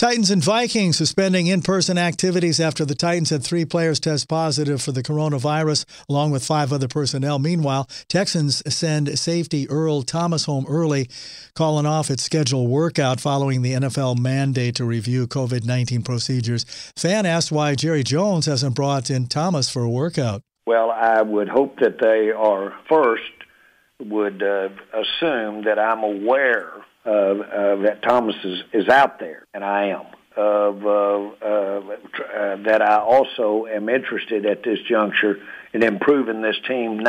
Titans and Vikings suspending in-person activities after the Titans had 3 players test positive for the coronavirus, along with 5 other personnel. Meanwhile, Texans send safety Earl Thomas home early, calling off its scheduled workout following the NFL mandate to review COVID-19 procedures. Fan asked why Jerry Jones hasn't brought in Thomas for a workout. Well, I would hope that they are assume that I'm aware that Thomas is out there, and I am, that I also am interested at this juncture in improving this team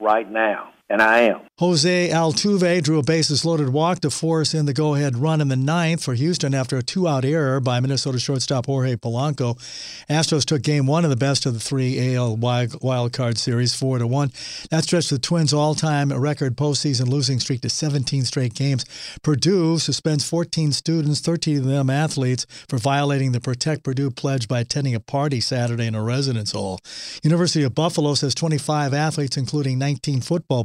right now, and I am. Jose Altuve drew a bases-loaded walk to force in the go-ahead run in the 9th for Houston after a 2-out error by Minnesota shortstop Jorge Polanco. Astros took Game 1 of the best of the 3 AL wildcard series, 4-1. That stretched the Twins' all-time record postseason losing streak to 17 straight games. Purdue suspends 14 students, 13 of them athletes, for violating the Protect Purdue pledge by attending a party Saturday in a residence hall. University of Buffalo says 25 athletes, including 19 football